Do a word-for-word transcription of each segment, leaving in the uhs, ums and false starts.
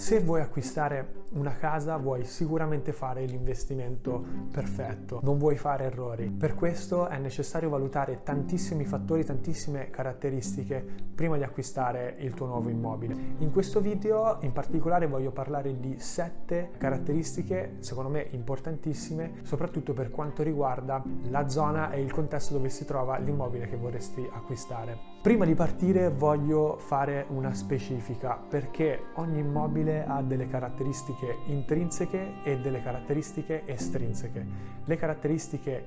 Se vuoi acquistare una casa vuoi sicuramente fare l'investimento perfetto, non vuoi fare errori. Per questo è necessario valutare tantissimi fattori, tantissime caratteristiche prima di acquistare il tuo nuovo immobile. In questo video in particolare voglio parlare di sette caratteristiche secondo me importantissime, soprattutto per quanto riguarda la zona e il contesto dove si trova l'immobile che vorresti acquistare. Prima di partire voglio fare una specifica, perché ogni immobile ha delle caratteristiche intrinseche e delle caratteristiche estrinseche. Le caratteristiche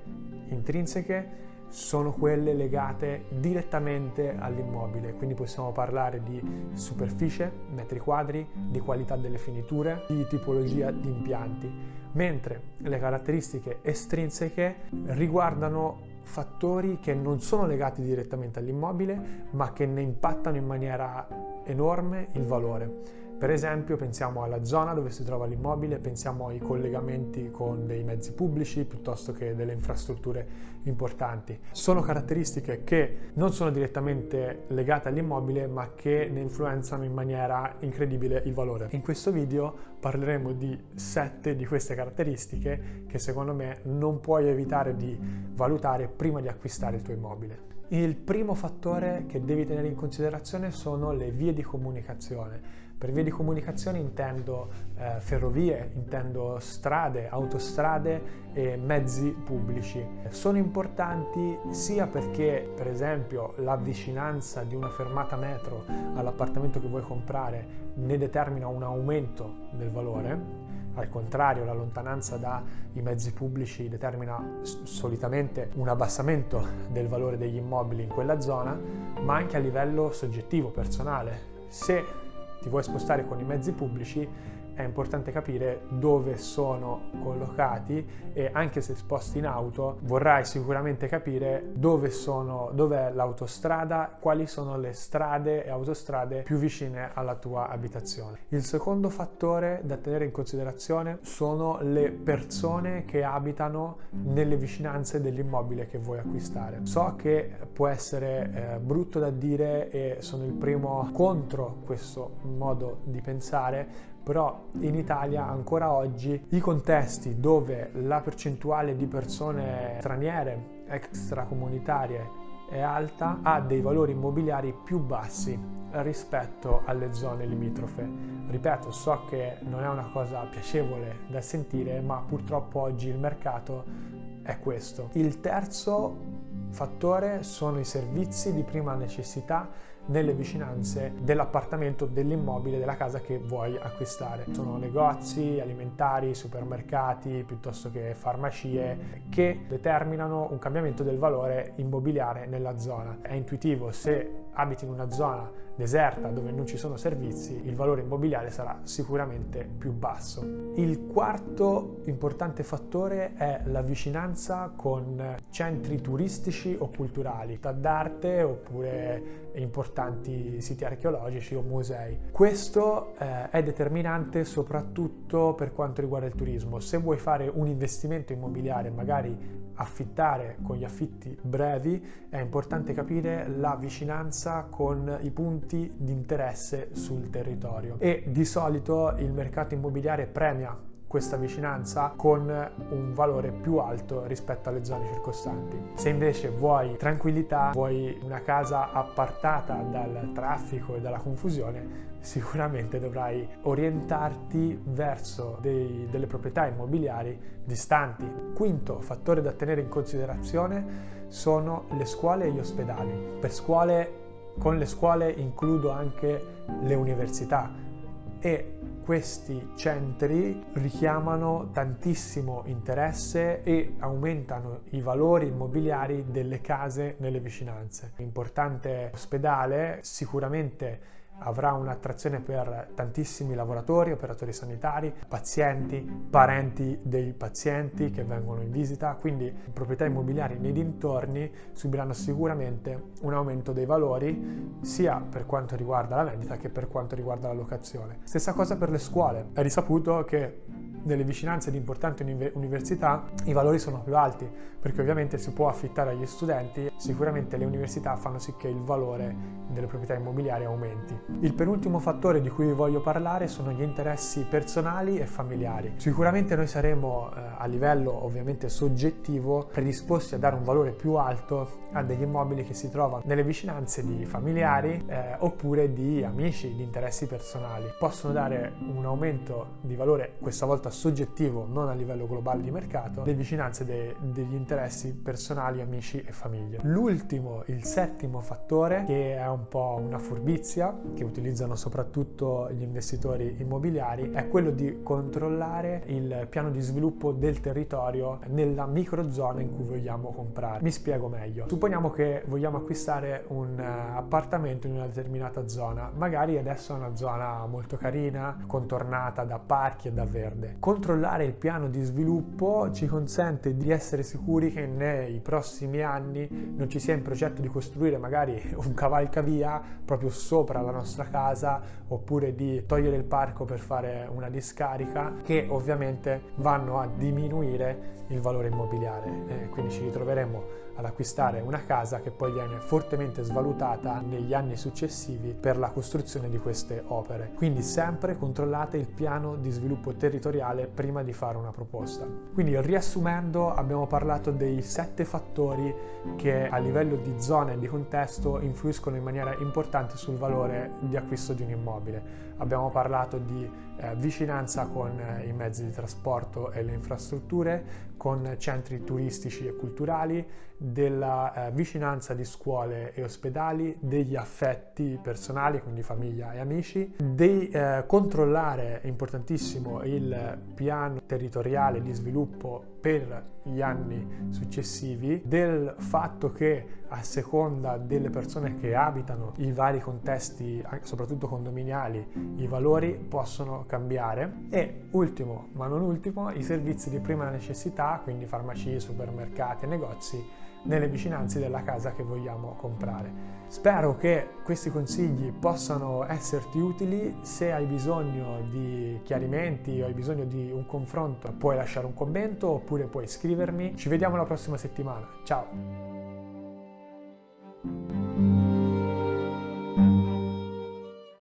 intrinseche sono quelle legate direttamente all'immobile, quindi possiamo parlare di superficie, metri quadri, di qualità delle finiture, di tipologia di impianti, mentre le caratteristiche estrinseche riguardano fattori che non sono legati direttamente all'immobile ma che ne impattano in maniera enorme il valore. Per esempio pensiamo alla zona dove si trova l'immobile, pensiamo ai collegamenti con dei mezzi pubblici piuttosto che delle infrastrutture importanti. Sono caratteristiche che non sono direttamente legate all'immobile ma che ne influenzano in maniera incredibile il valore. In questo video parleremo di sette di queste caratteristiche che secondo me non puoi evitare di valutare prima di acquistare il tuo immobile. Il primo fattore che devi tenere in considerazione sono le vie di comunicazione. Per vie di comunicazione intendo eh, ferrovie, intendo strade, autostrade e mezzi pubblici. Sono importanti sia perché, per esempio, la vicinanza di una fermata metro all'appartamento che vuoi comprare ne determina un aumento del valore. Al contrario, la lontananza dai mezzi pubblici determina solitamente un abbassamento del valore degli immobili in quella zona, ma anche a livello soggettivo, personale. Se ti vuoi spostare con i mezzi pubblici è importante capire dove sono collocati, e anche se sposti in auto vorrai sicuramente capire dove sono, dov'è l'autostrada, quali sono le strade e autostrade più vicine alla tua abitazione. Il secondo fattore da tenere in considerazione sono le persone che abitano nelle vicinanze dell'immobile che vuoi acquistare. So che può essere eh, brutto da dire e sono il primo contro questo modo di pensare, però in Italia ancora oggi i contesti dove la percentuale di persone straniere, extracomunitarie è alta, ha dei valori immobiliari più bassi rispetto alle zone limitrofe. Ripeto, so che non è una cosa piacevole da sentire, ma purtroppo oggi il mercato è questo. Il terzo fattore sono i servizi di prima necessità nelle vicinanze dell'appartamento, dell'immobile, della casa che vuoi acquistare. Sono negozi alimentari, supermercati piuttosto che farmacie che determinano un cambiamento del valore immobiliare nella zona. È intuitivo, se abiti in una zona deserta dove non ci sono servizi il valore immobiliare sarà sicuramente più basso. Il quarto importante fattore è la vicinanza con centri turistici o culturali, città d'arte oppure importanti siti archeologici o musei. Questo eh, è determinante soprattutto per quanto riguarda il turismo. Se vuoi fare un investimento immobiliare, magari affittare con gli affitti brevi, è importante capire la vicinanza con i punti di interesse sul territorio, e di solito il mercato immobiliare premia questa vicinanza con un valore più alto rispetto alle zone circostanti. Se invece vuoi tranquillità, vuoi una casa appartata dal traffico e dalla confusione, sicuramente dovrai orientarti verso dei, delle proprietà immobiliari distanti. Quinto fattore da tenere in considerazione sono le scuole e gli ospedali. Per scuole, con le scuole includo anche le università, e questi centri richiamano tantissimo interesse e aumentano i valori immobiliari delle case nelle vicinanze. Un importante ospedale sicuramente avrà un'attrazione per tantissimi lavoratori, operatori sanitari, pazienti, parenti dei pazienti che vengono in visita, quindi proprietà immobiliari nei dintorni subiranno sicuramente un aumento dei valori sia per quanto riguarda la vendita che per quanto riguarda la locazione. Stessa cosa per le scuole. È risaputo che delle vicinanze di importanti università i valori sono più alti, perché ovviamente si può affittare agli studenti. Sicuramente le università fanno sì che il valore delle proprietà immobiliari aumenti. Il penultimo fattore di cui vi voglio parlare sono gli interessi personali e familiari. Sicuramente noi saremo eh, a livello ovviamente soggettivo predisposti a dare un valore più alto a degli immobili che si trovano nelle vicinanze di familiari eh, oppure di amici, di interessi personali. Possono dare un aumento di valore, questa volta soggettivo, non a livello globale di mercato, le vicinanze de- degli interessi personali, amici e famiglia. L'ultimo, il settimo fattore, che è un po' una furbizia che utilizzano soprattutto gli investitori immobiliari, è quello di controllare il piano di sviluppo del territorio nella microzona in cui vogliamo comprare. Mi spiego meglio. Supponiamo che vogliamo acquistare un appartamento in una determinata zona, magari adesso è una zona molto carina, contornata da parchi e da verde. Controllare il piano di sviluppo ci consente di essere sicuri che nei prossimi anni non ci sia in progetto di costruire magari un cavalcavia proprio sopra la nostra casa, oppure di togliere il parco per fare una discarica, che ovviamente vanno a diminuire il valore immobiliare. E quindi ci ritroveremo ad acquistare una casa che poi viene fortemente svalutata negli anni successivi per la costruzione di queste opere. Quindi sempre controllate il piano di sviluppo territoriale prima di fare una proposta. Quindi, riassumendo, abbiamo parlato dei sette fattori che a livello di zona e di contesto influiscono in maniera importante sul valore di acquisto di un immobile. Abbiamo parlato di eh, vicinanza con eh, i mezzi di trasporto e le infrastrutture, con centri turistici e culturali, della eh, vicinanza di scuole e ospedali, degli affetti personali, quindi famiglia e amici, di eh, controllare, importantissimo, il piano territoriale di sviluppo per gli anni successivi, del fatto che a seconda delle persone che abitano i vari contesti, soprattutto condominiali, i valori possono cambiare, e ultimo ma non ultimo i servizi di prima necessità, quindi farmacie, supermercati e negozi nelle vicinanze della casa che vogliamo comprare. Spero che questi consigli possano esserti utili. Se hai bisogno di chiarimenti o hai bisogno di un confronto, puoi lasciare un commento oppure puoi iscrivermi. Ci vediamo la prossima settimana. Ciao!